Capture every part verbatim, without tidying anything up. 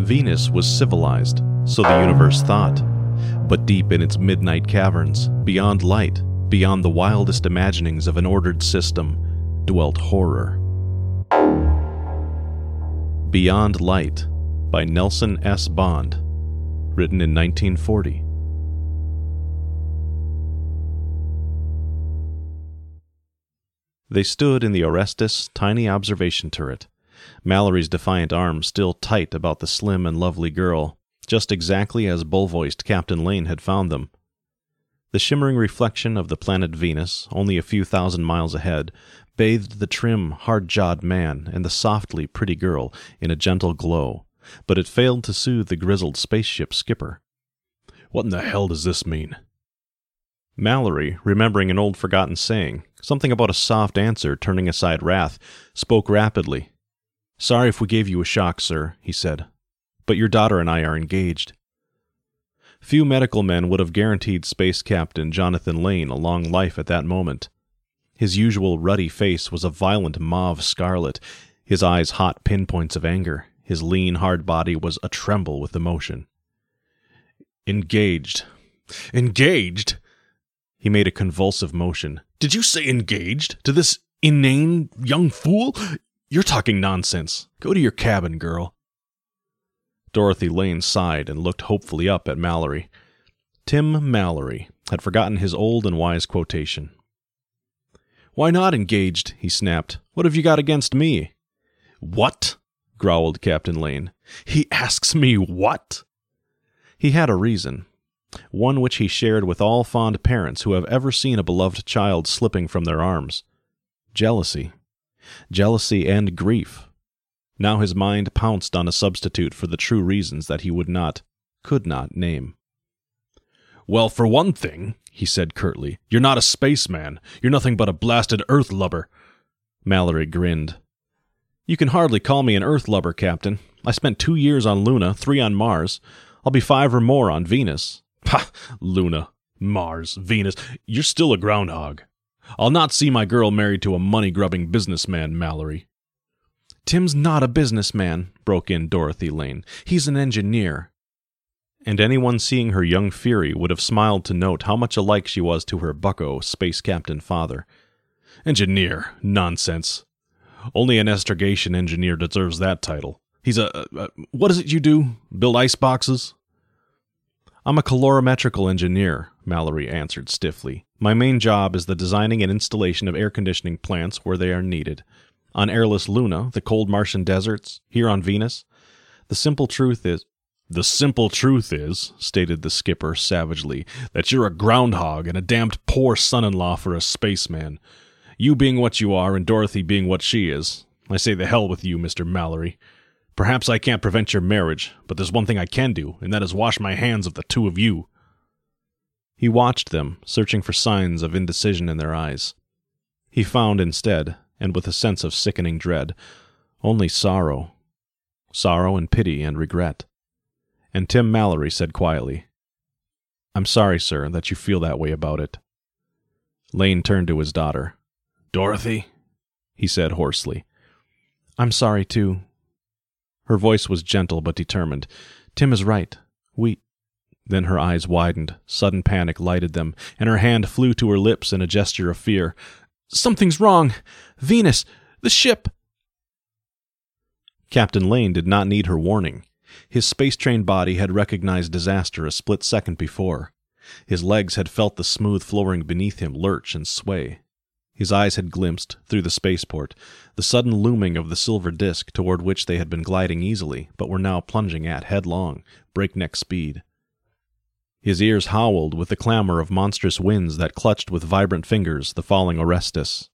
Venus was civilized, so the universe thought. But deep in its midnight caverns, beyond light, beyond the wildest imaginings of an ordered system, dwelt horror. Beyond Light by Nelson S. Bond, written in nineteen forty. They stood in the Orestes tiny observation turret, Mallory's defiant arm still tight about the slim and lovely girl, just exactly as bull-voiced Captain Lane had found them. The shimmering reflection of the planet Venus, only a few thousand miles ahead, bathed the trim, hard-jawed man and the softly pretty girl in a gentle glow, but it failed to soothe the grizzled spaceship skipper. What in the hell does this mean? Mallory, remembering an old forgotten saying, something about a soft answer turning aside wrath, spoke rapidly. Sorry if we gave you a shock, sir, he said. But your daughter and I are engaged. Few medical men would have guaranteed Space Captain Jonathan Lane a long life at that moment. His usual ruddy face was a violent mauve-scarlet, his eyes hot pinpoints of anger, his lean, hard body was a-tremble with emotion. Engaged. Engaged? He made a convulsive motion. Did you say engaged? To this inane young fool? You're talking nonsense. Go to your cabin, girl. Dorothy Lane sighed and looked hopefully up at Mallory. Tim Mallory had forgotten his old and wise quotation. Why not engaged? He snapped. What have you got against me? What? Growled Captain Lane. He asks me what? He had a reason, one which he shared with all fond parents who have ever seen a beloved child slipping from their arms. Jealousy. Jealousy and grief. Now his mind pounced on a substitute for the true reasons that he would not, could not name. Well, for one thing, he said curtly, you're not a spaceman. You're nothing but a blasted Earth lubber. Mallory grinned. You can hardly call me an Earth lubber, Captain. I spent two years on Luna, three on Mars. I'll be five or more on Venus. Ha! Luna, Mars, Venus. You're still a groundhog. I'll not see my girl married to a money-grubbing businessman, Mallory. Tim's not a businessman, broke in Dorothy Lane. He's an engineer. And anyone seeing her young fury would have smiled to note how much alike she was to her bucko space captain father. Engineer? Nonsense. Only an astrogation engineer deserves that title. He's a... a what is it you do? Build ice boxes? I'm a calorimetrical engineer, Mallory answered stiffly. My main job is the designing and installation of air conditioning plants where they are needed. On airless Luna, the cold Martian deserts, here on Venus, the simple truth is... The simple truth is, stated the skipper savagely, that you're a groundhog and a damned poor son-in-law for a spaceman. You being what you are and Dorothy being what she is. I say the hell with you, Mister Mallory. Perhaps I can't prevent your marriage, but there's one thing I can do, and that is wash my hands of the two of you. He watched them, searching for signs of indecision in their eyes. He found instead... and with a sense of sickening dread, only sorrow. Sorrow and pity and regret. And Tim Mallory said quietly, I'm sorry, sir, that you feel that way about it. Lane turned to his daughter. Dorothy? He said hoarsely. I'm sorry, too. Her voice was gentle but determined. Tim is right. We... Then her eyes widened, sudden panic lighted them, and her hand flew to her lips in a gesture of fear. Something's wrong! Venus! The ship! Captain Lane did not need her warning. His space-trained body had recognized disaster a split second before. His legs had felt the smooth flooring beneath him lurch and sway. His eyes had glimpsed, through the spaceport, the sudden looming of the silver disk toward which they had been gliding easily, but were now plunging at headlong, breakneck speed. His ears howled with the clamor of monstrous winds that clutched with vibrant fingers the falling Orestes.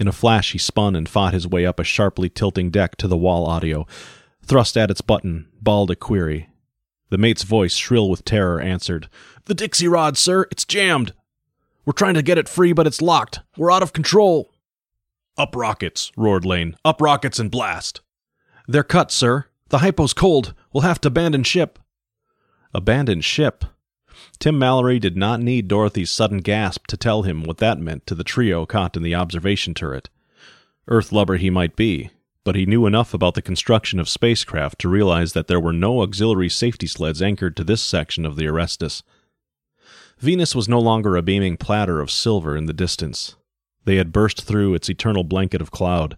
In a flash he spun and fought his way up a sharply tilting deck to the wall audio, thrust at its button, bawled a query. The mate's voice, shrill with terror, answered, The Dixie Rod, sir! It's jammed! We're trying to get it free, but it's locked! We're out of control! Up rockets! Roared Lane. Up rockets and blast! They're cut, sir! The hypo's cold! We'll have to abandon ship! Abandon ship? Tim Mallory did not need Dorothy's sudden gasp to tell him what that meant to the trio caught in the observation turret. Earth lubber he might be, but he knew enough about the construction of spacecraft to realize that there were no auxiliary safety sleds anchored to this section of the Orestes. Venus was no longer a beaming platter of silver in the distance. They had burst through its eternal blanket of cloud.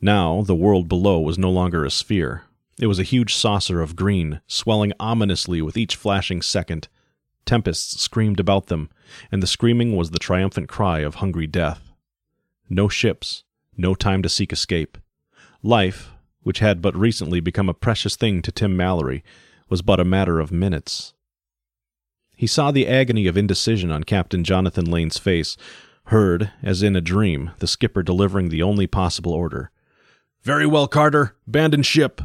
Now, the world below was no longer a sphere. It was a huge saucer of green, swelling ominously with each flashing second. Tempests screamed about them, and the screaming was the triumphant cry of hungry death. No ships, no time to seek escape. Life, which had but recently become a precious thing to Tim Mallory, was but a matter of minutes. He saw the agony of indecision on Captain Jonathan Lane's face, heard, as in a dream, the skipper delivering the only possible order. "Very well, Carter, abandon ship!"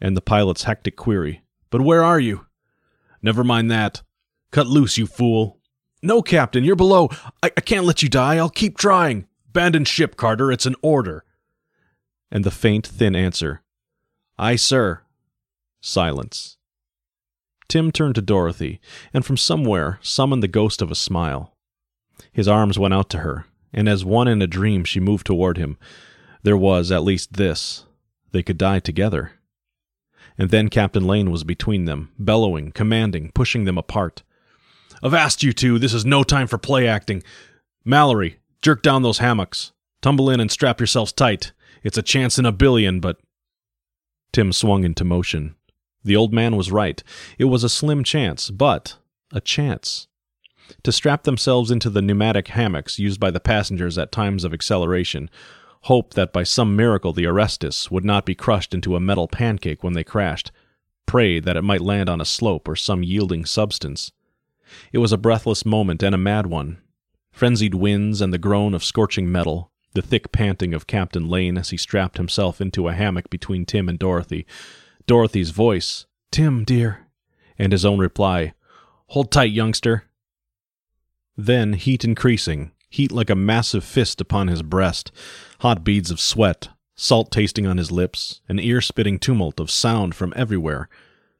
And the pilot's hectic query, "But where are you?" "Never mind that. Cut loose, you fool." "No, Captain, you're below. I, I can't let you die. I'll keep trying." "Abandon ship, Carter. It's an order." And the faint, thin answer, "Aye, sir." Silence. Tim turned to Dorothy, and from somewhere summoned the ghost of a smile. His arms went out to her, and as one in a dream she moved toward him. There was at least this. They could die together. And then Captain Lane was between them, bellowing, commanding, pushing them apart. "Avast, you two! This is no time for play acting. Mallory, jerk down those hammocks. Tumble in and strap yourselves tight. It's a chance in a billion, but..." Tim swung into motion. The old man was right. It was a slim chance, but a chance. To strap themselves into the pneumatic hammocks used by the passengers at times of acceleration, hope that by some miracle the Orestes would not be crushed into a metal pancake when they crashed, pray that it might land on a slope or some yielding substance. It was a breathless moment and a mad one. Frenzied winds and the groan of scorching metal, the thick panting of Captain Lane as he strapped himself into a hammock between Tim and Dorothy, Dorothy's voice, "Tim, dear," and his own reply, "Hold tight, youngster." Then, heat increasing, heat like a massive fist upon his breast, hot beads of sweat, salt tasting on his lips, an ear-spitting tumult of sound from everywhere,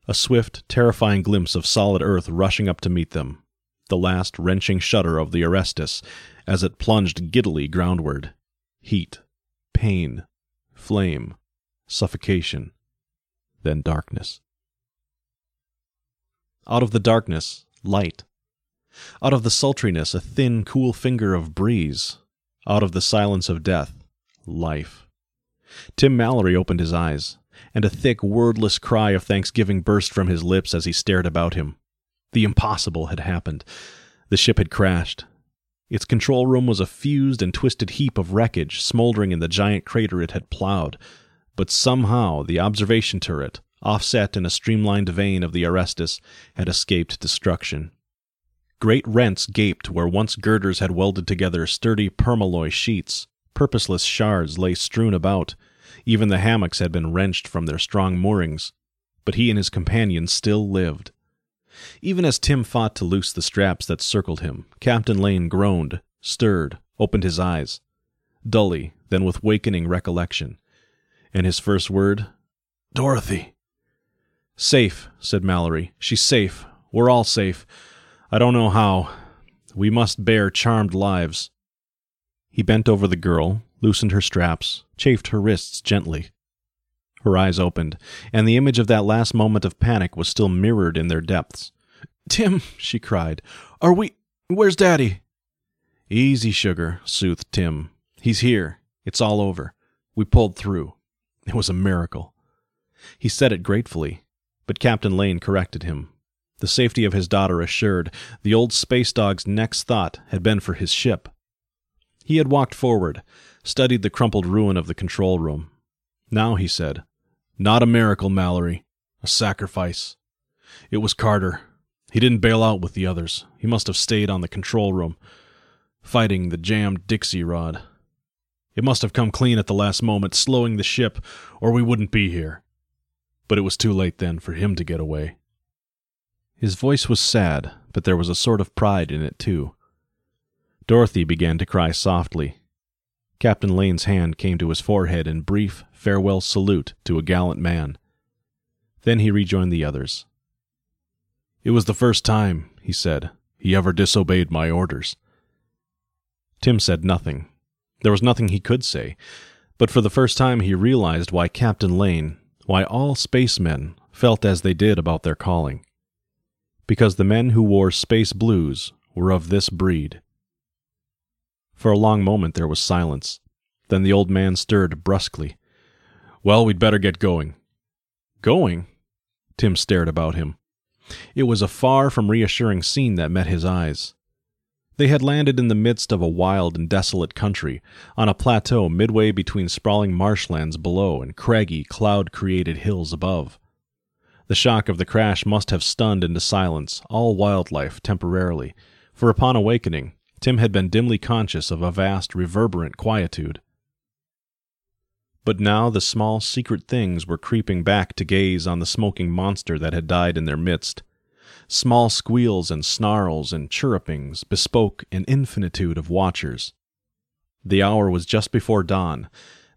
a swift, terrifying glimpse of solid earth rushing up to meet them, the last wrenching shudder of the Orestes as it plunged giddily groundward. Heat, pain, flame, suffocation, then darkness. Out of the darkness, light. Out of the sultriness, a thin, cool finger of breeze. Out of the silence of death, life. Tim Mallory opened his eyes, and a thick, wordless cry of thanksgiving burst from his lips as he stared about him. The impossible had happened. The ship had crashed. Its control room was a fused and twisted heap of wreckage smoldering in the giant crater it had plowed, but somehow the observation turret, offset in a streamlined vein of the Orestes, had escaped destruction. Great rents gaped where once girders had welded together sturdy permalloy sheets. Purposeless shards lay strewn about. Even the hammocks had been wrenched from their strong moorings. But he and his companion still lived. Even as Tim fought to loose the straps that circled him, Captain Lane groaned, stirred, opened his eyes. Dully, then with wakening recollection. And his first word, "Dorothy." "Safe," said Mallory. "She's safe. We're all safe. I don't know how. We must bear charmed lives." He bent over the girl, loosened her straps, chafed her wrists gently. Her eyes opened, and the image of that last moment of panic was still mirrored in their depths. "Tim," she cried, "are we... where's Daddy?" "Easy, sugar," soothed Tim. "He's here. It's all over. We pulled through. It was a miracle." He said it gratefully, but Captain Lane corrected him. The safety of his daughter assured, the old space dog's next thought had been for his ship. He had walked forward, studied the crumpled ruin of the control room. Now he said, "Not a miracle, Mallory. A sacrifice. It was Carter. He didn't bail out with the others. He must have stayed on the control room, fighting the jammed Dixie Rod. It must have come clean at the last moment, slowing the ship, or we wouldn't be here. But it was too late then for him to get away." His voice was sad, but there was a sort of pride in it, too. Dorothy began to cry softly. Captain Lane's hand came to his forehead in brief farewell salute to a gallant man. Then he rejoined the others. It was the first time, he said, he ever disobeyed my orders. Tim said nothing. There was nothing he could say, but for the first time he realized why Captain Lane, why all spacemen, felt as they did about their calling. Because the men who wore space blues were of this breed. For a long moment there was silence. Then the old man stirred brusquely. Well, we'd better get going. Going? Tim stared about him. It was a far from reassuring scene that met his eyes. They had landed in the midst of a wild and desolate country, on a plateau midway between sprawling marshlands below and craggy, cloud-created hills above. The shock of the crash must have stunned into silence all wildlife temporarily, for upon awakening, Tim had been dimly conscious of a vast, reverberant quietude. But now the small, secret things were creeping back to gaze on the smoking monster that had died in their midst. Small squeals and snarls and chirrupings bespoke an infinitude of watchers. The hour was just before dawn.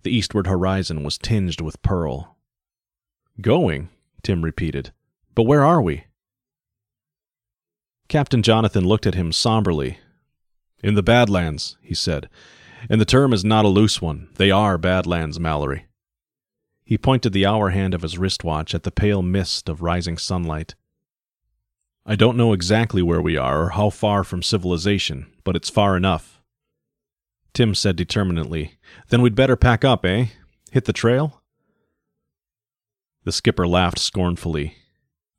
The eastward horizon was tinged with pearl. Going? Tim repeated. But where are we? Captain Jonathan looked at him somberly. In the Badlands, he said. And the term is not a loose one. They are Badlands, Mallory. He pointed the hour hand of his wristwatch at the pale mist of rising sunlight. I don't know exactly where we are or how far from civilization, but it's far enough. Tim said determinedly, Then we'd better pack up, eh? Hit the trail? The skipper laughed scornfully.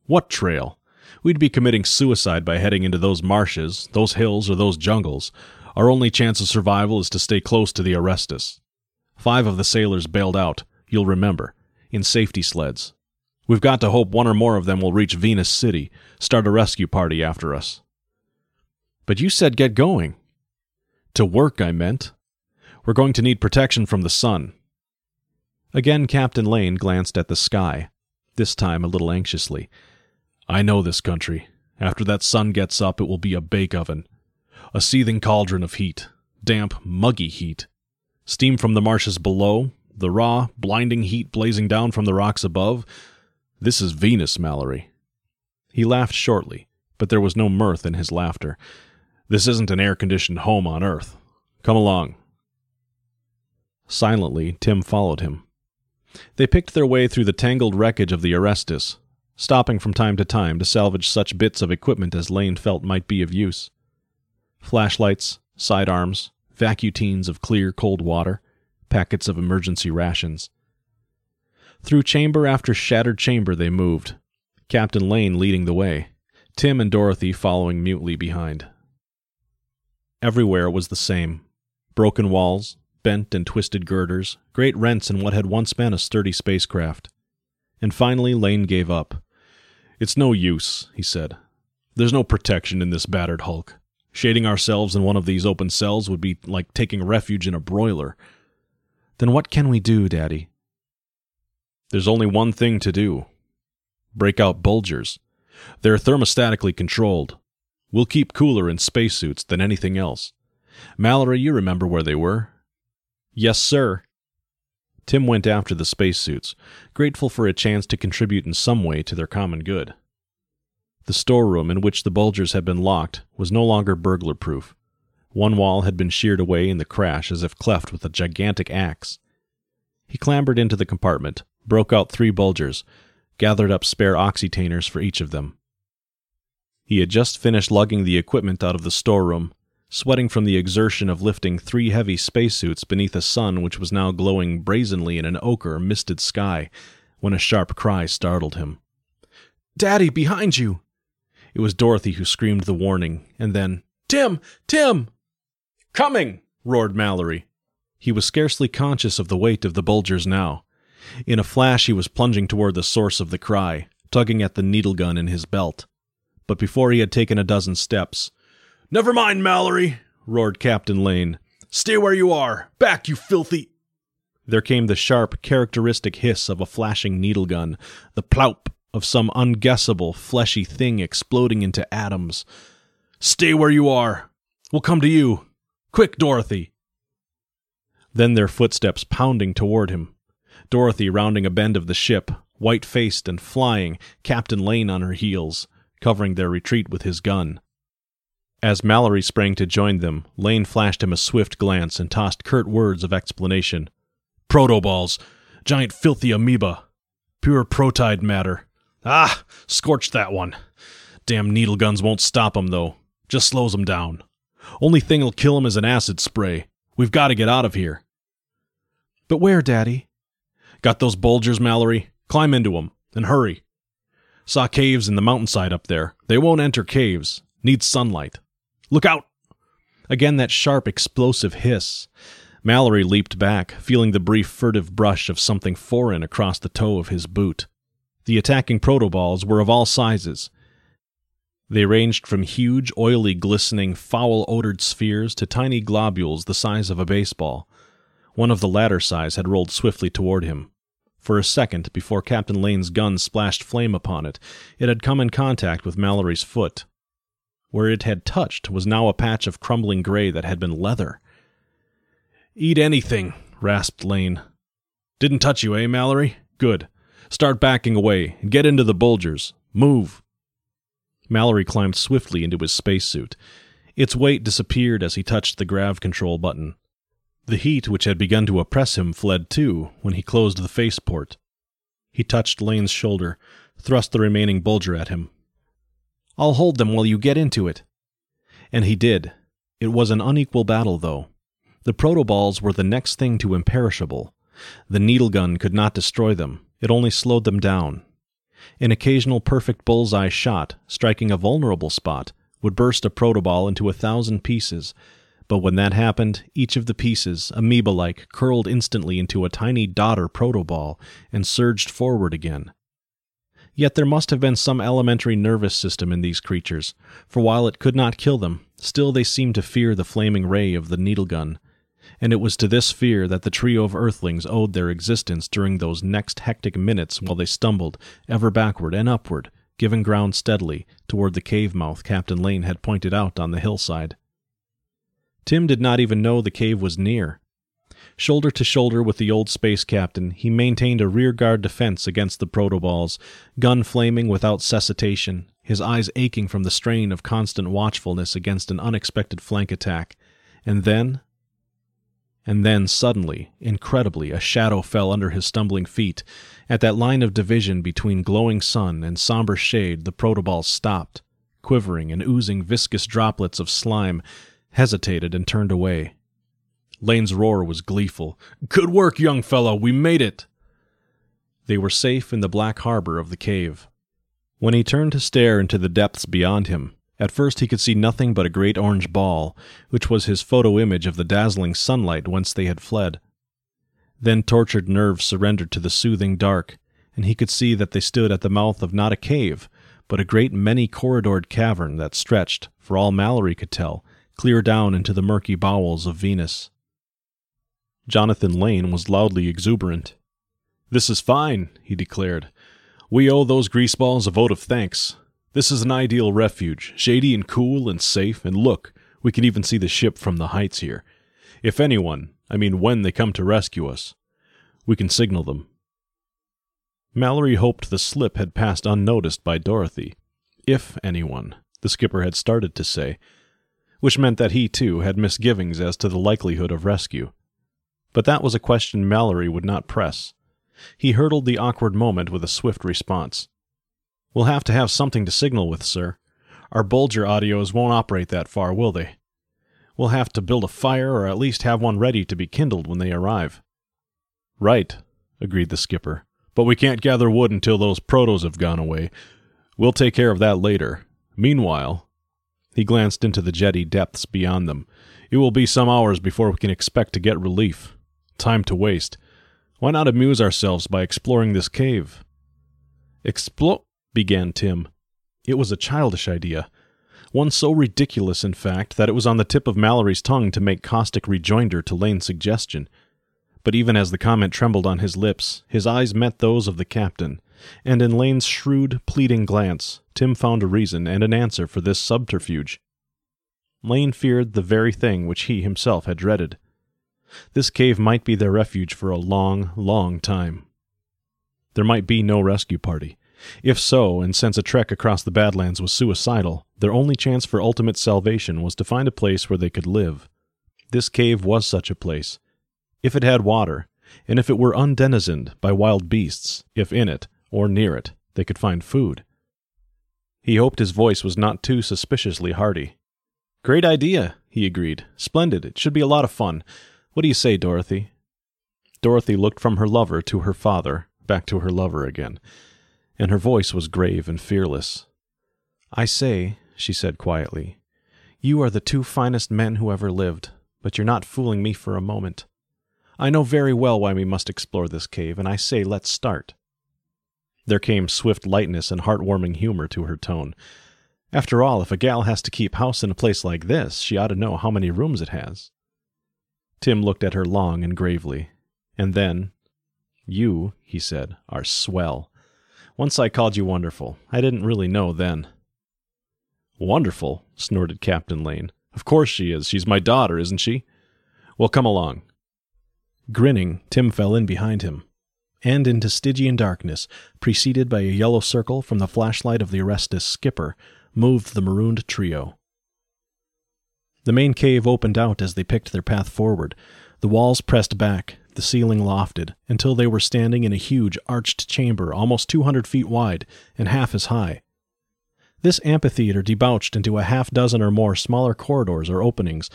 What trail? We'd be committing suicide by heading into those marshes, those hills, or those jungles. Our only chance of survival is to stay close to the Orestes. Five of the sailors bailed out, you'll remember, in safety sleds. We've got to hope one or more of them will reach Venus City, start a rescue party after us. But you said get going. To work, I meant. We're going to need protection from the sun. Again, Captain Lane glanced at the sky, this time a little anxiously. I know this country. After that sun gets up, it will be a bake oven. A seething cauldron of heat. Damp, muggy heat. Steam from the marshes below. The raw, blinding heat blazing down from the rocks above. This is Venus, Mallory. He laughed shortly, but there was no mirth in his laughter. This isn't an air-conditioned home on Earth. Come along. Silently, Tim followed him. They picked their way through the tangled wreckage of the Orestes, stopping from time to time to salvage such bits of equipment as Lane felt might be of use. Flashlights, sidearms, vacutines of clear, cold water, packets of emergency rations. Through chamber after shattered chamber they moved, Captain Lane leading the way, Tim and Dorothy following mutely behind. Everywhere was the same. Broken walls, bent and twisted girders, great rents in what had once been a sturdy spacecraft. And finally Lane gave up. It's no use, he said. There's no protection in this battered hulk. Shading ourselves in one of these open cells would be like taking refuge in a broiler. Then what can we do, Daddy? There's only one thing to do. Break out bulgers. They're thermostatically controlled. We'll keep cooler in spacesuits than anything else. Mallory, you remember where they were? Yes, sir. Tim went after the spacesuits, grateful for a chance to contribute in some way to their common good. The storeroom in which the bulgers had been locked was no longer burglar-proof. One wall had been sheared away in the crash as if cleft with a gigantic axe. He clambered into the compartment, broke out three bulgers, gathered up spare oxytainers for each of them. He had just finished lugging the equipment out of the storeroom, sweating from the exertion of lifting three heavy spacesuits beneath a sun which was now glowing brazenly in an ochre, misted sky, when a sharp cry startled him. "Daddy, behind you!" It was Dorothy who screamed the warning, and then, "Tim! Tim!" "Coming!" roared Mallory. He was scarcely conscious of the weight of the bulgers now. In a flash he was plunging toward the source of the cry, tugging at the needle gun in his belt. But before he had taken a dozen steps, "Never mind, Mallory!" roared Captain Lane. "Stay where you are! Back, you filthy—" There came the sharp, characteristic hiss of a flashing needle gun, the ploup of some unguessable, fleshy thing exploding into atoms. "Stay where you are! We'll come to you! Quick, Dorothy!" Then their footsteps pounding toward him. Dorothy rounding a bend of the ship, white-faced and flying, Captain Lane on her heels. covering their retreat with his gun. As Mallory sprang to join them, Lane flashed him a swift glance and tossed curt words of explanation. Protoballs! Giant filthy amoeba! Pure protide matter! Ah! Scorched that one! Damn needle guns won't stop him, though. Just slows him down. Only thing'll kill him is an acid spray. We've got to get out of here. But where, Daddy? Got those bulgers, Mallory? Climb into 'em, and hurry. Saw caves in the mountainside up there. They won't enter caves. Needs sunlight. Look out! Again that sharp, explosive hiss. Mallory leaped back, feeling the brief, furtive brush of something foreign across the toe of his boot. The attacking protoballs were of all sizes. They ranged from huge, oily, glistening, foul-odored spheres to tiny globules the size of a baseball. One of the latter size had rolled swiftly toward him. For a second, before Captain Lane's gun splashed flame upon it, it had come in contact with Mallory's foot. Where it had touched was now a patch of crumbling gray that had been leather. "Eat anything," rasped Lane. "Didn't touch you, eh, Mallory? Good. Start backing away, and get into the bulgers. Move." Mallory climbed swiftly into his spacesuit. Its weight disappeared as he touched the grav control button. The heat which had begun to oppress him fled too when he closed the faceport. He touched Lane's shoulder, thrust the remaining bulger at him. "I'll hold them while you get into it." And he did. It was an unequal battle, though. The protoballs were the next thing to imperishable. The needle gun could not destroy them. It only slowed them down. An occasional perfect bullseye shot, striking a vulnerable spot, would burst a protoball into a thousand pieces. But when that happened, each of the pieces, amoeba-like, curled instantly into a tiny daughter protoball and surged forward again. Yet there must have been some elementary nervous system in these creatures, for while it could not kill them, still they seemed to fear the flaming ray of the needle gun, and it was to this fear that the trio of Earthlings owed their existence during those next hectic minutes while they stumbled, ever backward and upward, giving ground steadily, toward the cave mouth Captain Lane had pointed out on the hillside. Tim did not even know the cave was near. Shoulder to shoulder with the old space captain, he maintained a rearguard defense against the protoballs, gun flaming without cessation, his eyes aching from the strain of constant watchfulness against an unexpected flank attack. And then... And then, suddenly, incredibly, a shadow fell under his stumbling feet. At that line of division between glowing sun and somber shade, the protoballs stopped, quivering and oozing viscous droplets of slime, hesitated and turned away. Lane's roar was gleeful. "Good work, young fellow! We made it!" They were safe in the black harbor of the cave. When he turned to stare into the depths beyond him, at first he could see nothing but a great orange ball, which was his photo image of the dazzling sunlight whence they had fled. Then tortured nerves surrendered to the soothing dark, and he could see that they stood at the mouth of not a cave, but a great many-corridored cavern that stretched, for all Mallory could tell, clear down into the murky bowels of Venus. Jonathan Lane was loudly exuberant. "This is fine," he declared. "We owe those greaseballs a vote of thanks. This is an ideal refuge, shady and cool and safe, and look, we can even see the ship from the heights here. If anyone, I mean when they come to rescue us, we can signal them." Mallory hoped the slip had passed unnoticed by Dorothy. "If anyone," the skipper had started to say, which meant that he, too, had misgivings as to the likelihood of rescue. But that was a question Mallory would not press. He hurdled the awkward moment with a swift response. "We'll have to have something to signal with, sir. Our bulger audios won't operate that far, will they? We'll have to build a fire or at least have one ready to be kindled when they arrive." "Right," agreed the skipper. "But we can't gather wood until those protos have gone away. We'll take care of that later. Meanwhile..." He glanced into the jetty depths beyond them. "It will be some hours before we can expect to get relief. Time to waste. Why not amuse ourselves by exploring this cave?" Explo- began Tim. It was a childish idea. One so ridiculous, in fact, that it was on the tip of Mallory's tongue to make caustic rejoinder to Lane's suggestion. But even as the comment trembled on his lips, his eyes met those of the captain, and in Lane's shrewd, pleading glance, Tim found a reason and an answer for this subterfuge. Lane feared the very thing which he himself had dreaded. This cave might be their refuge for a long, long time. There might be no rescue party. If so, and since a trek across the Badlands was suicidal, their only chance for ultimate salvation was to find a place where they could live. This cave was such a place. If it had water, and if it were undenizened by wild beasts, if in it, or near it, they could find food. He hoped his voice was not too suspiciously hearty. "Great idea," he agreed. "Splendid. It should be a lot of fun. What do you say, Dorothy?" Dorothy looked from her lover to her father, back to her lover again, and her voice was grave and fearless. "I say," she said quietly, "you are the two finest men who ever lived, but you're not fooling me for a moment. I know very well why we must explore this cave, and I say let's start." There came swift lightness and heartwarming humor to her tone. After all, if a gal has to keep house in a place like this, she ought to know how many rooms it has. Tim looked at her long and gravely. And then, "You," he said, "are swell. Once I called you wonderful. I didn't really know then." "Wonderful?" snorted Captain Lane. "Of course she is. She's my daughter, isn't she? Well, come along." Grinning, Tim fell in behind him, and into Stygian darkness, preceded by a yellow circle from the flashlight of the Orestes skipper, moved the marooned trio. The main cave opened out as they picked their path forward, the walls pressed back, the ceiling lofted, until they were standing in a huge arched chamber almost two hundred feet wide and half as high. This amphitheater debouched into a half dozen or more smaller corridors or openings.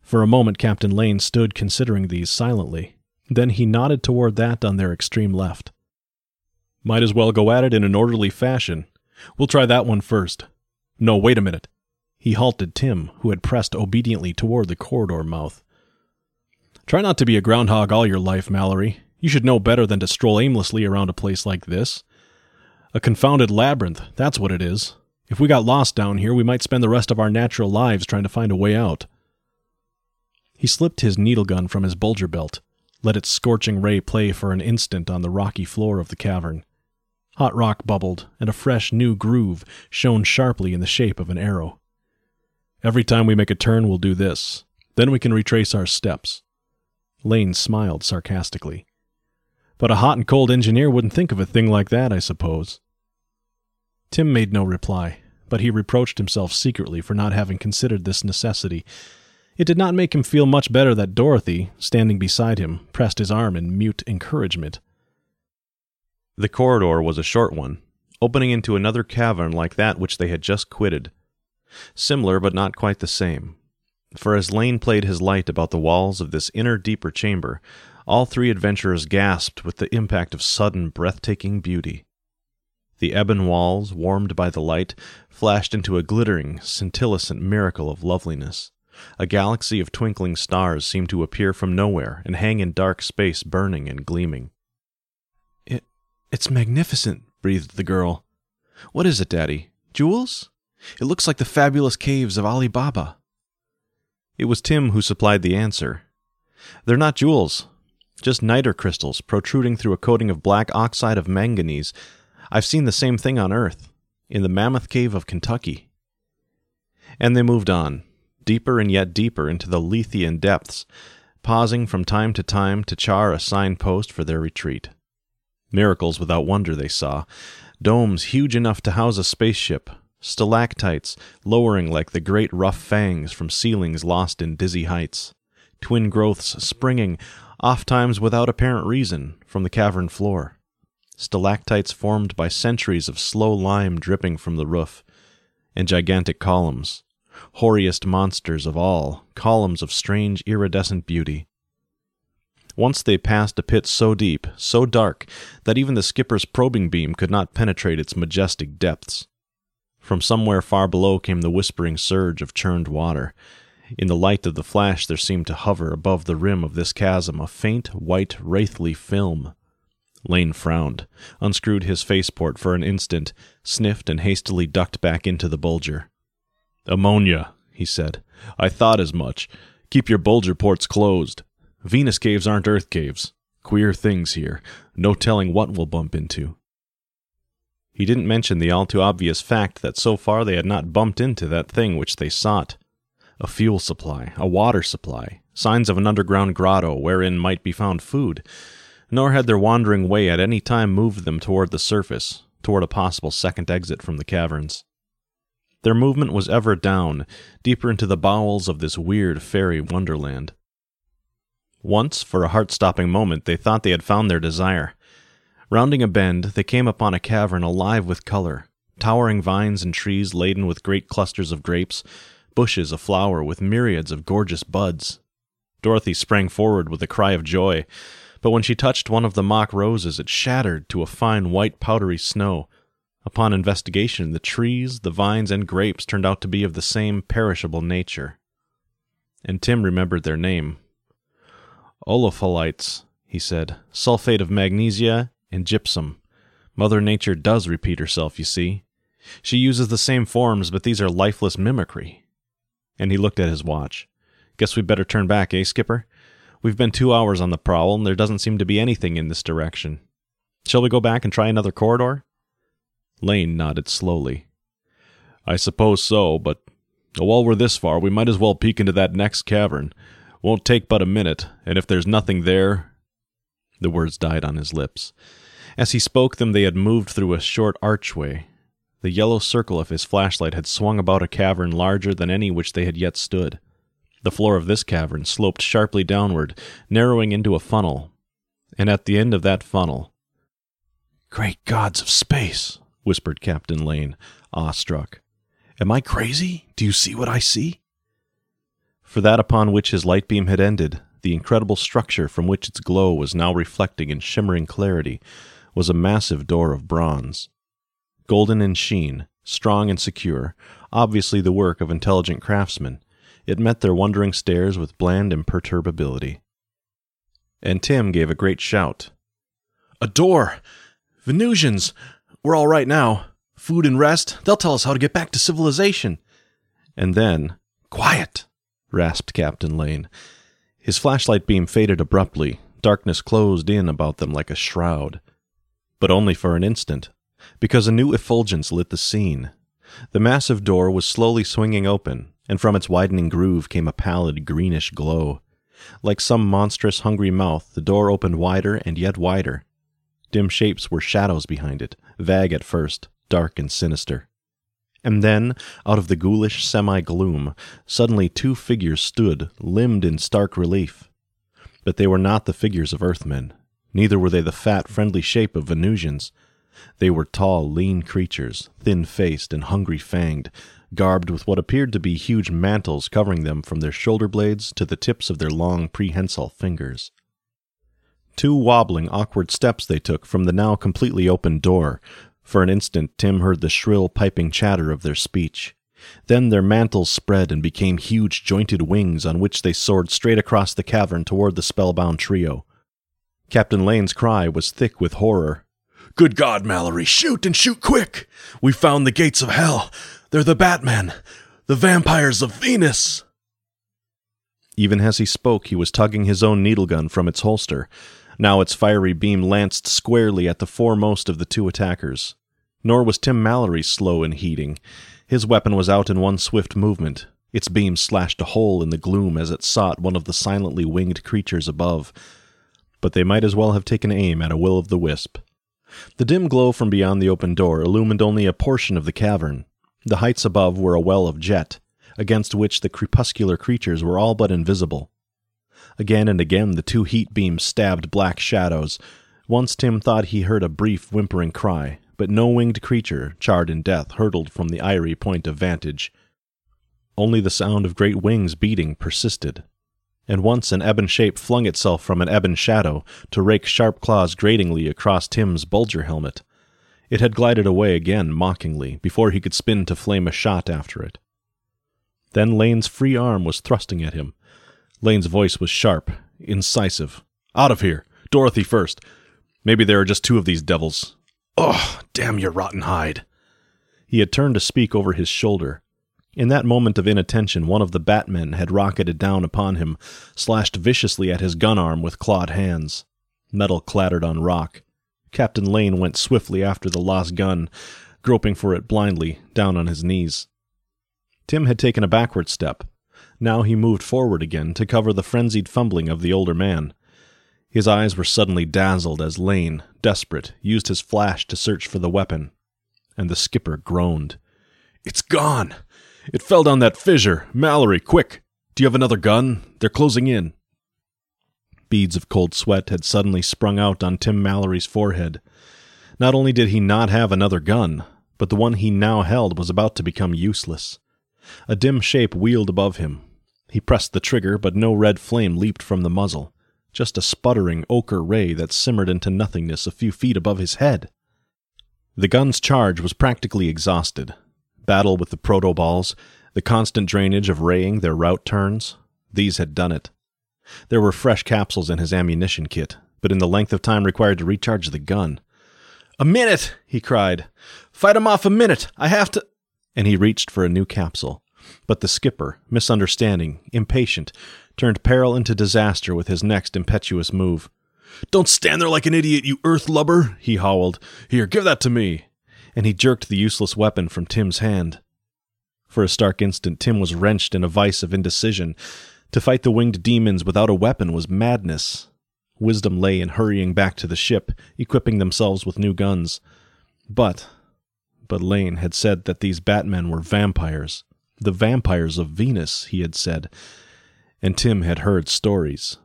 For a moment Captain Lane stood considering these silently. Then he nodded toward that on their extreme left. "Might as well go at it in an orderly fashion. We'll try that one first. No, wait a minute." He halted Tim, who had pressed obediently toward the corridor mouth. "Try not to be a groundhog all your life, Mallory. You should know better than to stroll aimlessly around a place like this. A confounded labyrinth, that's what it is. If we got lost down here, we might spend the rest of our natural lives trying to find a way out." He slipped his needle gun from his bulger belt, let its scorching ray play for an instant on the rocky floor of the cavern. Hot rock bubbled, and a fresh new groove shone sharply in the shape of an arrow. "Every time we make a turn, we'll do this. Then we can retrace our steps." Lane smiled sarcastically. "But a hot and cold engineer wouldn't think of a thing like that, I suppose." Tim made no reply, but he reproached himself secretly for not having considered this necessity. It did not make him feel much better that Dorothy, standing beside him, pressed his arm in mute encouragement. The corridor was a short one, opening into another cavern like that which they had just quitted. Similar but not quite the same. For as Lane played his light about the walls of this inner, deeper chamber, all three adventurers gasped with the impact of sudden, breathtaking beauty. The ebon walls, warmed by the light, flashed into a glittering, scintillant miracle of loveliness. A galaxy of twinkling stars seemed to appear from nowhere and hang in dark space, burning and gleaming. It, it's magnificent, breathed the girl. "What is it, Daddy? Jewels? It looks like the fabulous caves of Ali Baba." It was Tim who supplied the answer. "They're not jewels, just niter crystals protruding through a coating of black oxide of manganese. I've seen the same thing on Earth, in the Mammoth Cave of Kentucky." And they moved on, deeper and yet deeper into the Lethean depths, pausing from time to time to char a signpost for their retreat. Miracles without wonder they saw, domes huge enough to house a spaceship, stalactites lowering like the great rough fangs from ceilings lost in dizzy heights, twin growths springing, oft-times without apparent reason, from the cavern floor, stalactites formed by centuries of slow lime dripping from the roof, and gigantic columns, hoariest monsters of all, columns of strange iridescent beauty. Once they passed a pit so deep, so dark, that even the skipper's probing beam could not penetrate its majestic depths. From somewhere far below came the whispering surge of churned water. In the light of the flash there seemed to hover above the rim of this chasm a faint, white, wraithly film. Lane frowned, unscrewed his faceport for an instant, sniffed and hastily ducked back into the bulger. "Ammonia," he said. "I thought as much. Keep your bulger ports closed. Venus caves aren't Earth caves. Queer things here. No telling what we'll bump into." He didn't mention the all-too-obvious fact that so far they had not bumped into that thing which they sought. A fuel supply, a water supply, signs of an underground grotto wherein might be found food. Nor had their wandering way at any time moved them toward the surface, toward a possible second exit from the caverns. Their movement was ever down, deeper into the bowels of this weird fairy wonderland. Once, for a heart-stopping moment, they thought they had found their desire. Rounding a bend, they came upon a cavern alive with color, towering vines and trees laden with great clusters of grapes, bushes aflower with myriads of gorgeous buds. Dorothy sprang forward with a cry of joy, but when she touched one of the mock roses, it shattered to a fine white powdery snow. Upon investigation, the trees, the vines, and grapes turned out to be of the same perishable nature. And Tim remembered their name. Olyphylites, he said. Sulfate of magnesia and gypsum. Mother Nature does repeat herself, you see. She uses the same forms, but these are lifeless mimicry. And he looked at his watch. Guess we'd better turn back, eh, Skipper? We've been two hours on the prowl, and there doesn't seem to be anything in this direction. Shall we go back and try another corridor? Lane nodded slowly. I suppose so, but while we're this far, we might as well peek into that next cavern. Won't take but a minute, and if there's nothing there... The words died on his lips. As he spoke them, they had moved through a short archway. The yellow circle of his flashlight had swung about a cavern larger than any which they had yet stood. The floor of this cavern sloped sharply downward, narrowing into a funnel. And at the end of that funnel... Great gods of space, whispered Captain Lane, awestruck. Am I crazy? Do you see what I see? For that upon which his light beam had ended, the incredible structure from which its glow was now reflecting in shimmering clarity, was a massive door of bronze. Golden in sheen, strong and secure, obviously the work of intelligent craftsmen, it met their wondering stares with bland imperturbability. And Tim gave a great shout. A door! Venusians! We're all right now. Food and rest. They'll tell us how to get back to civilization. And then, quiet, rasped Captain Lane. His flashlight beam faded abruptly. Darkness closed in about them like a shroud. But only for an instant, because a new effulgence lit the scene. The massive door was slowly swinging open, and from its widening groove came a pallid greenish glow. Like some monstrous hungry mouth, the door opened wider and yet wider. Dim shapes were shadows behind it, vague at first, dark and sinister. And then, out of the ghoulish semi-gloom, suddenly two figures stood, limbed in stark relief. But they were not the figures of Earthmen. Neither were they the fat, friendly shape of Venusians. They were tall, lean creatures, thin-faced and hungry-fanged, garbed with what appeared to be huge mantles covering them from their shoulder blades to the tips of their long, prehensile fingers. Two wobbling, awkward steps they took from the now completely open door. For an instant Tim heard the shrill, piping chatter of their speech. Then their mantles spread and became huge, jointed wings on which they soared straight across the cavern toward the spellbound trio. Captain Lane's cry was thick with horror. Good God, Mallory, shoot and shoot quick! We found the gates of hell! They're the Batmen! The vampires of Venus! Even as he spoke, he was tugging his own needle gun from its holster. Now its fiery beam lanced squarely at the foremost of the two attackers. Nor was Tim Mallory slow in heeding. His weapon was out in one swift movement. Its beam slashed a hole in the gloom as it sought one of the silently winged creatures above. But they might as well have taken aim at a will-o'-the-wisp. The dim glow from beyond the open door illumined only a portion of the cavern. The heights above were a well of jet, against which the crepuscular creatures were all but invisible. Again and again the two heat beams stabbed black shadows. Once Tim thought he heard a brief whimpering cry, but no winged creature, charred in death, hurtled from the eyrie point of vantage. Only the sound of great wings beating persisted. And once an ebon shape flung itself from an ebon shadow to rake sharp claws gratingly across Tim's bulger helmet. It had glided away again mockingly before he could spin to flame a shot after it. Then Lane's free arm was thrusting at him. Lane's voice was sharp, incisive. Out of here! Dorothy first! Maybe there are just two of these devils. Ugh! Damn your rotten hide! He had turned to speak over his shoulder. In that moment of inattention, one of the Batmen had rocketed down upon him, slashed viciously at his gun arm with clawed hands. Metal clattered on rock. Captain Lane went swiftly after the lost gun, groping for it blindly, down on his knees. Tim had taken a backward step. Now he moved forward again to cover the frenzied fumbling of the older man. His eyes were suddenly dazzled as Lane, desperate, used his flash to search for the weapon. And the skipper groaned. "It's gone! It fell down that fissure! Mallory, quick! Do you have another gun? They're closing in." Beads of cold sweat had suddenly sprung out on Tim Mallory's forehead. Not only did he not have another gun, but the one he now held was about to become useless. A dim shape wheeled above him. He pressed the trigger, but no red flame leaped from the muzzle, just a sputtering ochre ray that simmered into nothingness a few feet above his head. The gun's charge was practically exhausted. Battle with the protoballs, the constant drainage of raying their route turns, these had done it. There were fresh capsules in his ammunition kit, but in the length of time required to recharge the gun. "A minute!" he cried. "Fight him off a minute! I have to—" And he reached for a new capsule. But the skipper, misunderstanding, impatient, turned peril into disaster with his next impetuous move. "Don't stand there like an idiot, you earth lubber!" he howled. "Here, give that to me!" And he jerked the useless weapon from Tim's hand. For a stark instant, Tim was wrenched in a vice of indecision. To fight the winged demons without a weapon was madness. Wisdom lay in hurrying back to the ship, equipping themselves with new guns. But, but Lane had said that these Batmen were vampires. The vampires of Venus, he had said. And Tim had heard stories.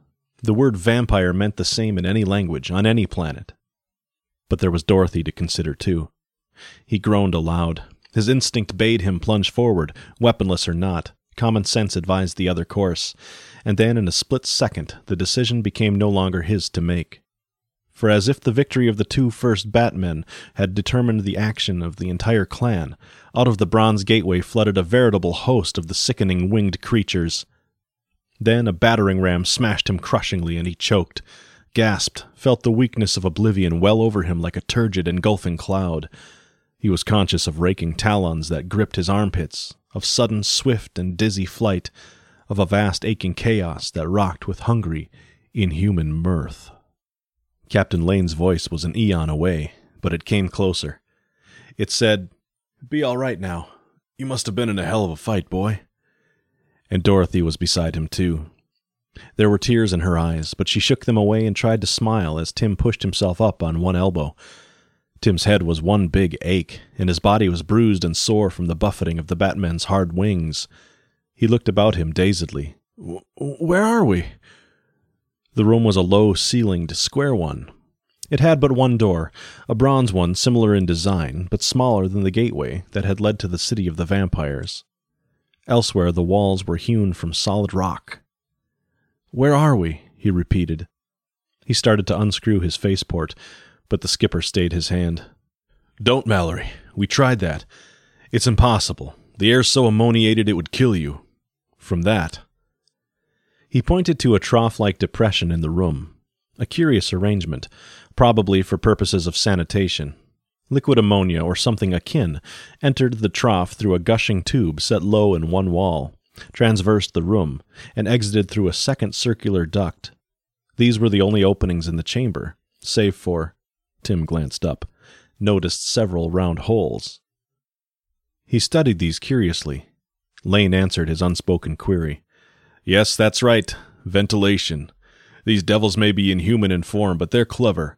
The word vampire meant the same in any language, on any planet. But there was Dorothy to consider, too. He groaned aloud. His instinct bade him plunge forward, weaponless or not. Common sense advised the other course. And then, in a split second, the decision became no longer his to make. For as if the victory of the two first Batmen had determined the action of the entire clan, out of the bronze gateway flooded a veritable host of the sickening winged creatures. Then a battering ram smashed him crushingly, and he choked, gasped, felt the weakness of oblivion well over him like a turgid, engulfing cloud. He was conscious of raking talons that gripped his armpits, of sudden, swift, and dizzy flight, of a vast aching chaos that rocked with hungry, inhuman mirth. Captain Lane's voice was an eon away, but it came closer. It said, "Be all right now. You must have been in a hell of a fight, boy." And Dorothy was beside him, too. There were tears in her eyes, but she shook them away and tried to smile as Tim pushed himself up on one elbow. Tim's head was one big ache, and his body was bruised and sore from the buffeting of the Batman's hard wings. He looked about him dazedly. W- where are we? The room was a low-ceilinged, square one. It had but one door, a bronze one similar in design, but smaller than the gateway that had led to the city of the vampires. Elsewhere the walls were hewn from solid rock. "Where are we?" he repeated. He started to unscrew his faceport, but the skipper stayed his hand. "Don't, Mallory. We tried that. It's impossible. The air's so ammoniated it would kill you. From that." He pointed to a trough-like depression in the room. A curious arrangement, probably for purposes of sanitation. Liquid ammonia, or something akin, entered the trough through a gushing tube set low in one wall, transversed the room, and exited through a second circular duct. These were the only openings in the chamber, save for— Tim glanced up, noticed several round holes. He studied these curiously. Lane answered his unspoken query. "Yes, that's right. Ventilation. These devils may be inhuman in form, but they're clever.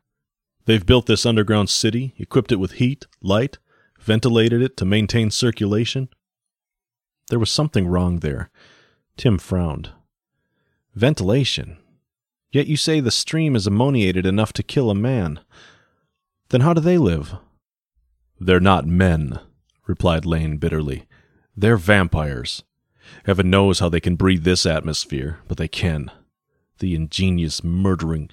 They've built this underground city, equipped it with heat, light, ventilated it to maintain circulation." There was something wrong there. Tim frowned. "Ventilation? Yet you say the stream is ammoniated enough to kill a man. Then how do they live?" "They're not men," replied Lane bitterly. "They're vampires. Heaven knows how they can breathe this atmosphere, but they can. The ingenious, murdering—"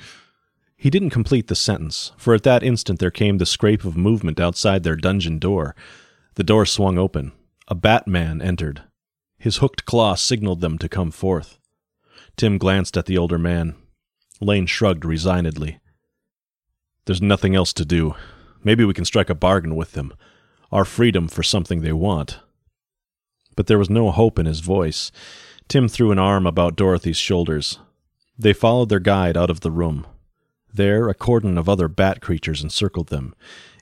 He didn't complete the sentence, for at that instant there came the scrape of movement outside their dungeon door. The door swung open. A Batman entered. His hooked claw signaled them to come forth. Tim glanced at the older man. Lane shrugged resignedly. "There's nothing else to do. Maybe we can strike a bargain with them. Our freedom for something they want." But there was no hope in his voice. Tim threw an arm about Dorothy's shoulders. They followed their guide out of the room. There, a cordon of other bat creatures encircled them,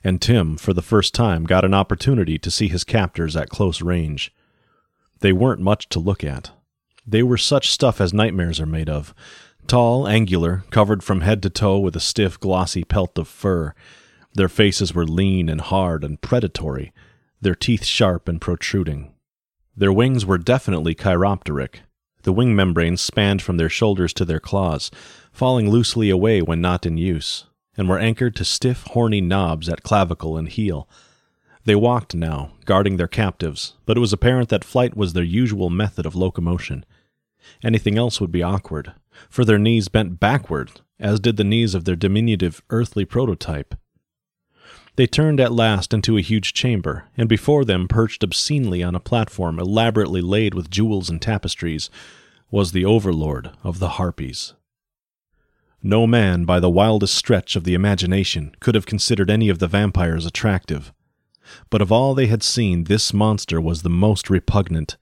and Tim, for the first time, got an opportunity to see his captors at close range. They weren't much to look at. They were such stuff as nightmares are made of. Tall, angular, covered from head to toe with a stiff, glossy pelt of fur. Their faces were lean and hard and predatory, their teeth sharp and protruding. Their wings were definitely chiropteric. The wing membranes spanned from their shoulders to their claws, falling loosely away when not in use, and were anchored to stiff, horny knobs at clavicle and heel. They walked now, guarding their captives, but it was apparent that flight was their usual method of locomotion. Anything else would be awkward, for their knees bent backward, as did the knees of their diminutive earthly prototype. They turned at last into a huge chamber, and before them, perched obscenely on a platform elaborately laid with jewels and tapestries, was the overlord of the Harpies. No man, by the wildest stretch of the imagination, could have considered any of the vampires attractive. But of all they had seen, this monster was the most repugnant.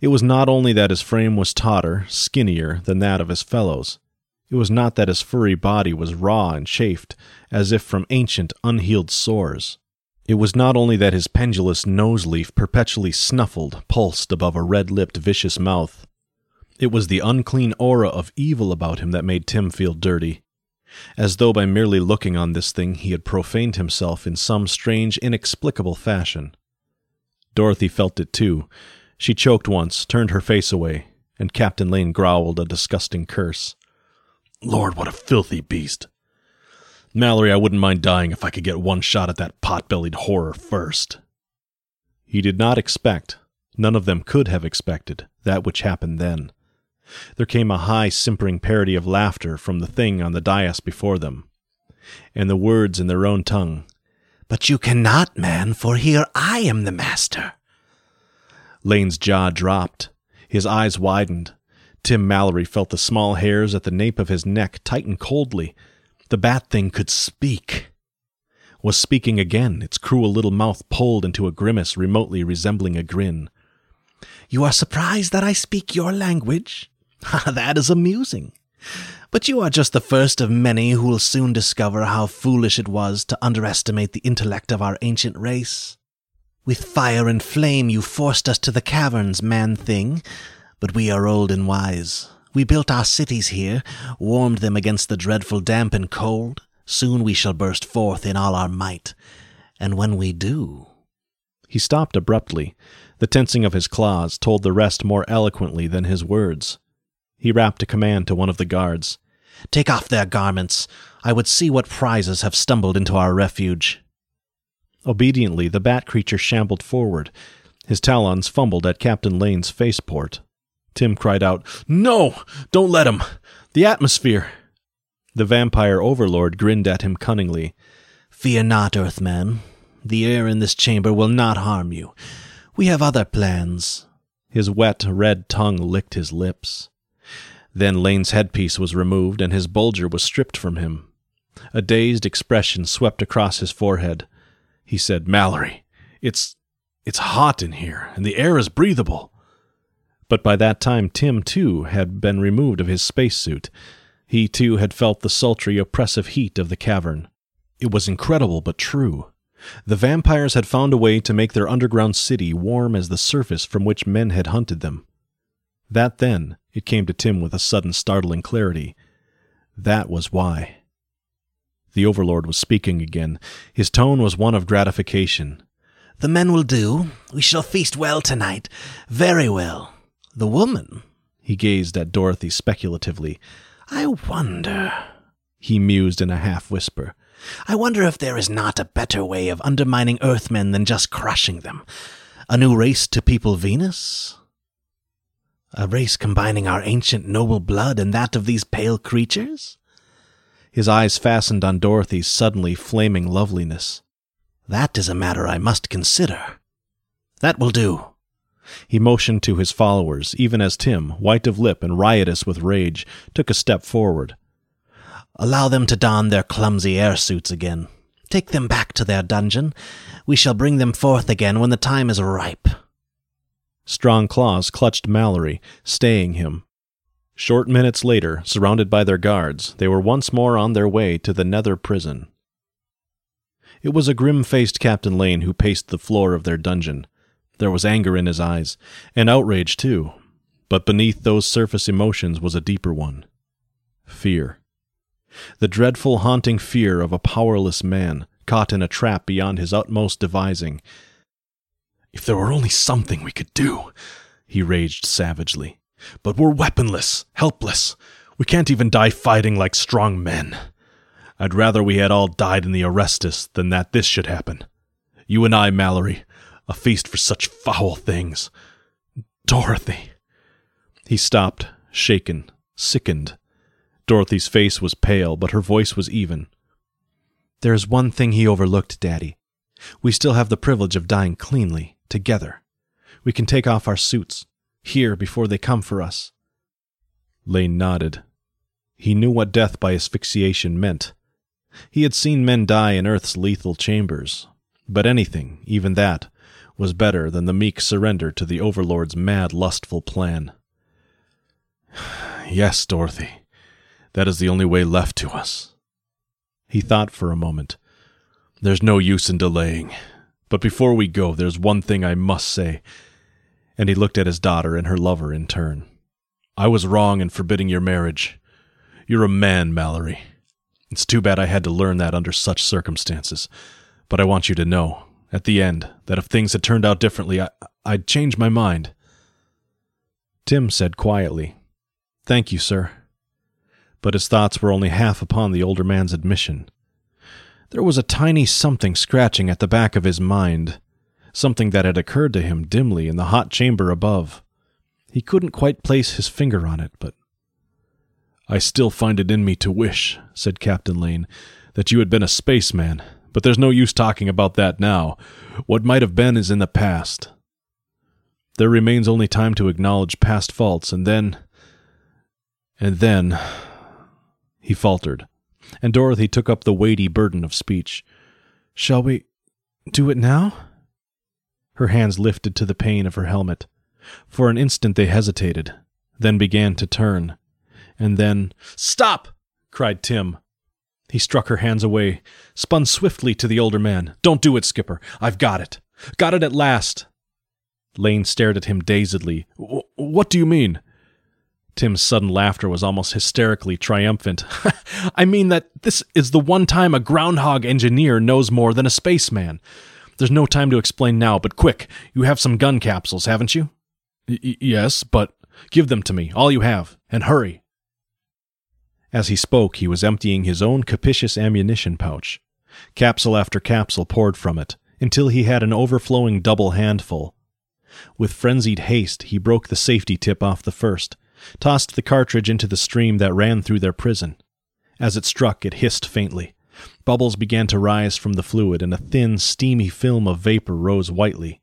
It was not only that his frame was tauter, skinnier than that of his fellows. It was not that his furry body was raw and chafed, as if from ancient, unhealed sores. It was not only that his pendulous nose-leaf perpetually snuffled, pulsed above a red-lipped, vicious mouth. It was the unclean aura of evil about him that made Tim feel dirty, as though by merely looking on this thing he had profaned himself in some strange, inexplicable fashion. Dorothy felt it too. She choked once, turned her face away, and Captain Lane growled a disgusting curse. "Lord, what a filthy beast. Mallory, I wouldn't mind dying if I could get one shot at that pot-bellied horror first." He did not expect, none of them could have expected, that which happened then. There came a high, simpering parody of laughter from the thing on the dais before them, and the words in their own tongue, "But you cannot, man, for here I am the master." Lane's jaw dropped. His eyes widened. Tim Mallory felt the small hairs at the nape of his neck tighten coldly. The bat thing could speak. Was speaking again, its cruel little mouth pulled into a grimace remotely resembling a grin. "You are surprised that I speak your language? That is amusing. But you are just the first of many who will soon discover how foolish it was to underestimate the intellect of our ancient race. With fire and flame you forced us to the caverns, man-thing. But we are old and wise. We built our cities here, warmed them against the dreadful damp and cold. Soon we shall burst forth in all our might. And when we do..." He stopped abruptly. The tensing of his claws told the rest more eloquently than his words. He rapped a command to one of the guards. "Take off their garments. I would see what prizes have stumbled into our refuge." Obediently, the bat creature shambled forward. His talons fumbled at Captain Lane's faceport. Tim cried out, "No! Don't let him! The atmosphere!" The vampire overlord grinned at him cunningly. "Fear not, Earthman. The air in this chamber will not harm you. We have other plans." His wet, red tongue licked his lips. Then Lane's headpiece was removed and his bulger was stripped from him. A dazed expression swept across his forehead. He said, "Mallory, it's, it's hot in here, and the air is breathable." But by that time Tim, too, had been removed of his spacesuit. He, too, had felt the sultry, oppressive heat of the cavern. It was incredible but true. The vampires had found a way to make their underground city warm as the surface from which men had hunted them. That then, it came to Tim with a sudden startling clarity. That was why. The Overlord was speaking again. His tone was one of gratification. "The men will do. We shall feast well tonight. Very well. The woman," he gazed at Dorothy speculatively. "I wonder," he mused in a half-whisper, "I wonder if there is not a better way of undermining Earthmen than just crushing them. A new race to people Venus? A race combining our ancient noble blood and that of these pale creatures?" His eyes fastened on Dorothy's suddenly flaming loveliness. "That is a matter I must consider. That will do." He motioned to his followers, even as Tim, white of lip and riotous with rage, took a step forward. "Allow them to don their clumsy airsuits again. Take them back to their dungeon. We shall bring them forth again when the time is ripe." Strong claws clutched Mallory, staying him. Short minutes later, surrounded by their guards, they were once more on their way to the nether prison. It was a grim-faced Captain Lane who paced the floor of their dungeon. There was anger in his eyes, and outrage too, but beneath those surface emotions was a deeper one. Fear. The dreadful, haunting fear of a powerless man, caught in a trap beyond his utmost devising. "If there were only something we could do," he raged savagely. "But we're weaponless, helpless. We can't even die fighting like strong men. I'd rather we had all died in the Orestes than that this should happen. You and I, Mallory, a feast for such foul things. Dorothy." He stopped, shaken, sickened. Dorothy's face was pale, but her voice was even. "There is one thing he overlooked, Daddy. We still have the privilege of dying cleanly, together. We can take off our suits, here before they come for us." Lane nodded. He knew what death by asphyxiation meant. He had seen men die in Earth's lethal chambers, but anything, even that, was better than the meek surrender to the Overlord's mad, lustful plan. "Yes, Dorothy, that is the only way left to us." He thought for a moment. "There's no use in delaying, but before we go, there's one thing I must say." And he looked at his daughter and her lover in turn. "I was wrong in forbidding your marriage. You're a man, Mallory. It's too bad I had to learn that under such circumstances. But I want you to know, at the end, that if things had turned out differently, I, I'd change my mind." Tim said quietly, "Thank you, sir." But his thoughts were only half upon the older man's admission. There was a tiny something scratching at the back of his mind, something that had occurred to him dimly in the hot chamber above. He couldn't quite place his finger on it, but... "I still find it in me to wish," said Captain Lane, "that you had been a spaceman. But there's no use talking about that now. What might have been is in the past. There remains only time to acknowledge past faults, and then... and then..." He faltered, and Dorothy took up the weighty burden of speech. "Shall we do it now?" Her hands lifted to the pane of her helmet. For an instant they hesitated, then began to turn, and then... "Stop!" cried Tim. He struck her hands away, spun swiftly to the older man. "Don't do it, Skipper. I've got it. Got it at last." Lane stared at him dazedly. "What do you mean?" Tim's sudden laughter was almost hysterically triumphant. "I mean that this is the one time a groundhog engineer knows more than a spaceman. There's no time to explain now, but quick, you have some gun capsules, haven't you?" Y- yes, but give them to me, all you have, and hurry." As he spoke, he was emptying his own capacious ammunition pouch. Capsule after capsule poured from it, until he had an overflowing double handful. With frenzied haste, he broke the safety tip off the first, tossed the cartridge into the stream that ran through their prison. As it struck, it hissed faintly. Bubbles began to rise from the fluid, and a thin, steamy film of vapor rose whitely.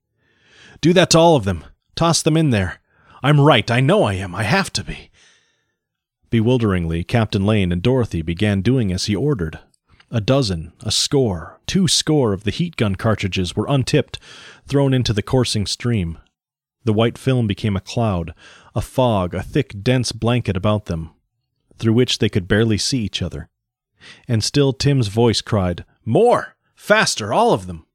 "Do that to all of them. Toss them in there. I'm right. I know I am. I have to be." Bewilderingly, Captain Lane and Dorothy began doing as he ordered. A dozen, a score, two score of the heat gun cartridges were untipped, thrown into the coursing stream. The white film became a cloud, a fog, a thick, dense blanket about them, through which they could barely see each other. And still Tim's voice cried, "More! Faster! All of them!"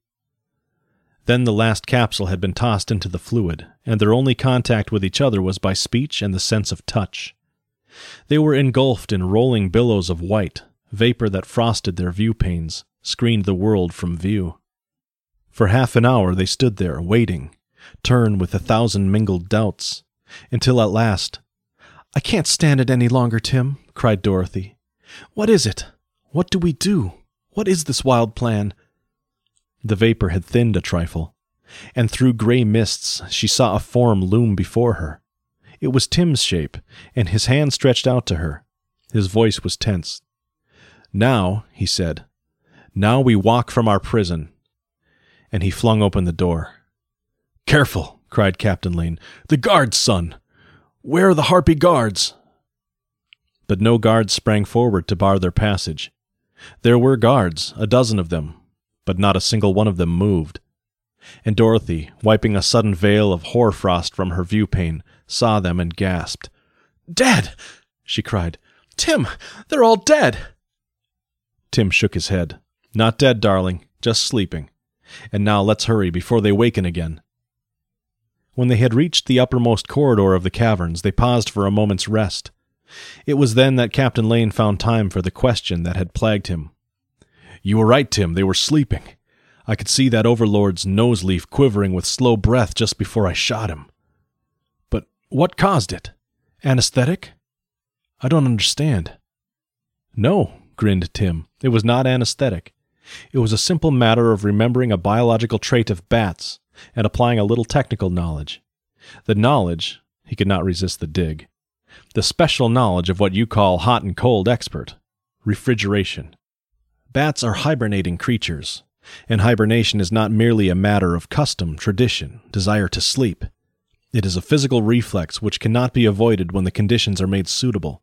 Then the last capsule had been tossed into the fluid, and their only contact with each other was by speech and the sense of touch. They were engulfed in rolling billows of white, vapor that frosted their viewpanes, screened the world from view. For half an hour they stood there, waiting, torn with a thousand mingled doubts, until at last, "I can't stand it any longer, Tim," cried Dorothy. "What is it? What do we do? What is this wild plan?" The vapor had thinned a trifle, and through gray mists she saw a form loom before her. It was Tim's shape, and his hand stretched out to her. His voice was tense. "Now," he said, "now we walk from our prison." And he flung open the door. "Careful!" cried Captain Lane. "The guards, son! Where are the harpy guards?" But no guards sprang forward to bar their passage. There were guards, a dozen of them, but not a single one of them moved. And Dorothy, wiping a sudden veil of hoarfrost from her viewpane, saw them and gasped. "Dead!" she cried. "Tim, they're all dead!" Tim shook his head. "Not dead, darling, just sleeping. And now let's hurry before they waken again." When they had reached the uppermost corridor of the caverns, they paused for a moment's rest. It was then that Captain Lane found time for the question that had plagued him. "You were right, Tim. They were sleeping. I could see that Overlord's nose leaf quivering with slow breath just before I shot him. But what caused it? Anesthetic? I don't understand." "No," grinned Tim. "It was not anesthetic. It was a simple matter of remembering a biological trait of bats and applying a little technical knowledge. The knowledge," he could not resist the dig, "the special knowledge of what you call hot and cold expert, refrigeration. Bats are hibernating creatures, and hibernation is not merely a matter of custom, tradition, desire to sleep. It is a physical reflex which cannot be avoided when the conditions are made suitable.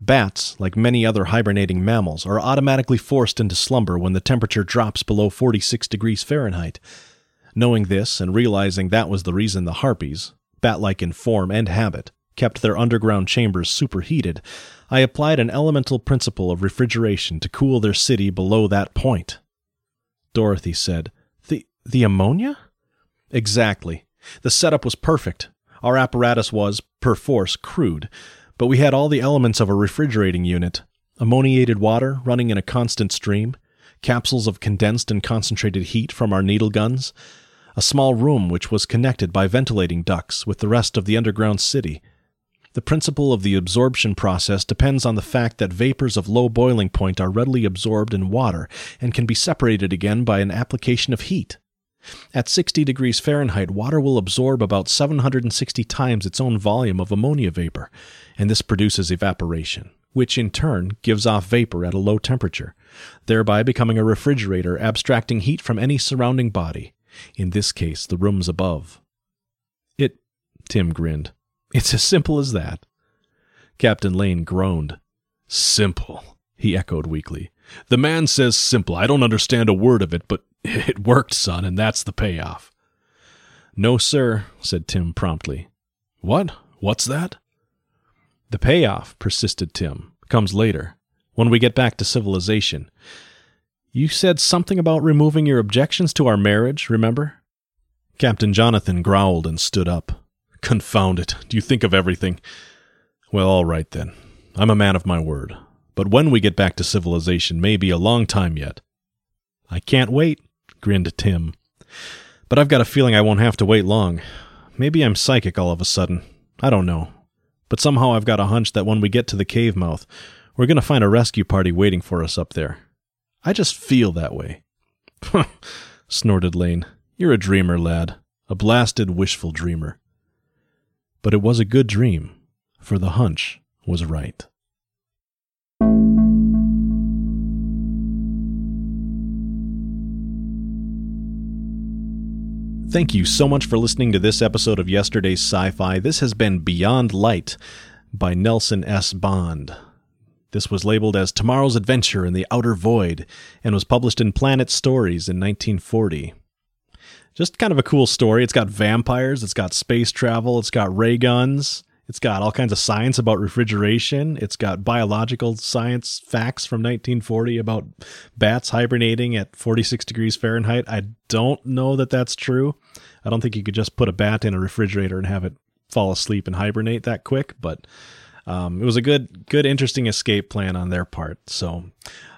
Bats, like many other hibernating mammals, are automatically forced into slumber when the temperature drops below forty-six degrees Fahrenheit. Knowing this and realizing that was the reason the harpies, bat-like in form and habit, kept their underground chambers superheated, I applied an elemental principle of refrigeration to cool their city below that point." Dorothy said, The the ammonia? "Exactly. The setup was perfect. Our apparatus was, perforce, crude, but we had all the elements of a refrigerating unit: ammoniated water running in a constant stream, capsules of condensed and concentrated heat from our needle guns, a small room which was connected by ventilating ducts with the rest of the underground city. The principle of the absorption process depends on the fact that vapors of low boiling point are readily absorbed in water and can be separated again by an application of heat. At sixty degrees Fahrenheit, water will absorb about seven hundred sixty times its own volume of ammonia vapor, and this produces evaporation, which in turn gives off vapor at a low temperature, thereby becoming a refrigerator abstracting heat from any surrounding body, in this case the rooms above." "It," Tim grinned, "it's as simple as that." Captain Lane groaned. "Simple," he echoed weakly. "The man says simple. I don't understand a word of it, but it worked, son, and that's the payoff." "No, sir," said Tim promptly. "What? What's that?" "The payoff," persisted Tim, "comes later, when we get back to civilization. You said something about removing your objections to our marriage, remember?" Captain Jonathan growled and stood up. "Confound it. Do you think of everything? Well, all right then. I'm a man of my word. But when we get back to civilization may be a long time yet." "I can't wait," grinned Tim. "But I've got a feeling I won't have to wait long. Maybe I'm psychic all of a sudden. I don't know. But somehow I've got a hunch that when we get to the cave mouth, we're going to find a rescue party waiting for us up there. I just feel that way." "Huh," snorted Lane. "You're a dreamer, lad. A blasted, wishful dreamer." But it was a good dream, for the hunch was right. Thank you so much for listening to this episode of Yesterday's Sci-Fi. This has been Beyond Light by Nelson S. Bond. This was labeled as Tomorrow's Adventure in the Outer Void and was published in Planet Stories in nineteen forty. Just kind of a cool story. It's got vampires, it's got space travel, it's got ray guns, it's got all kinds of science about refrigeration, it's got biological science facts from nineteen forty about bats hibernating at forty-six degrees Fahrenheit. I don't know that that's true. I don't think you could just put a bat in a refrigerator and have it fall asleep and hibernate that quick, but um, it was a good, good, interesting escape plan on their part. So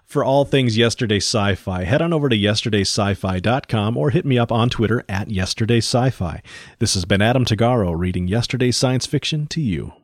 for all things Yesterday Sci-Fi, head on over to yesterday sci fi dot com or hit me up on Twitter at Yesterday Sci-Fi. This has been Adam Tagaro reading Yesterday Science Fiction to you.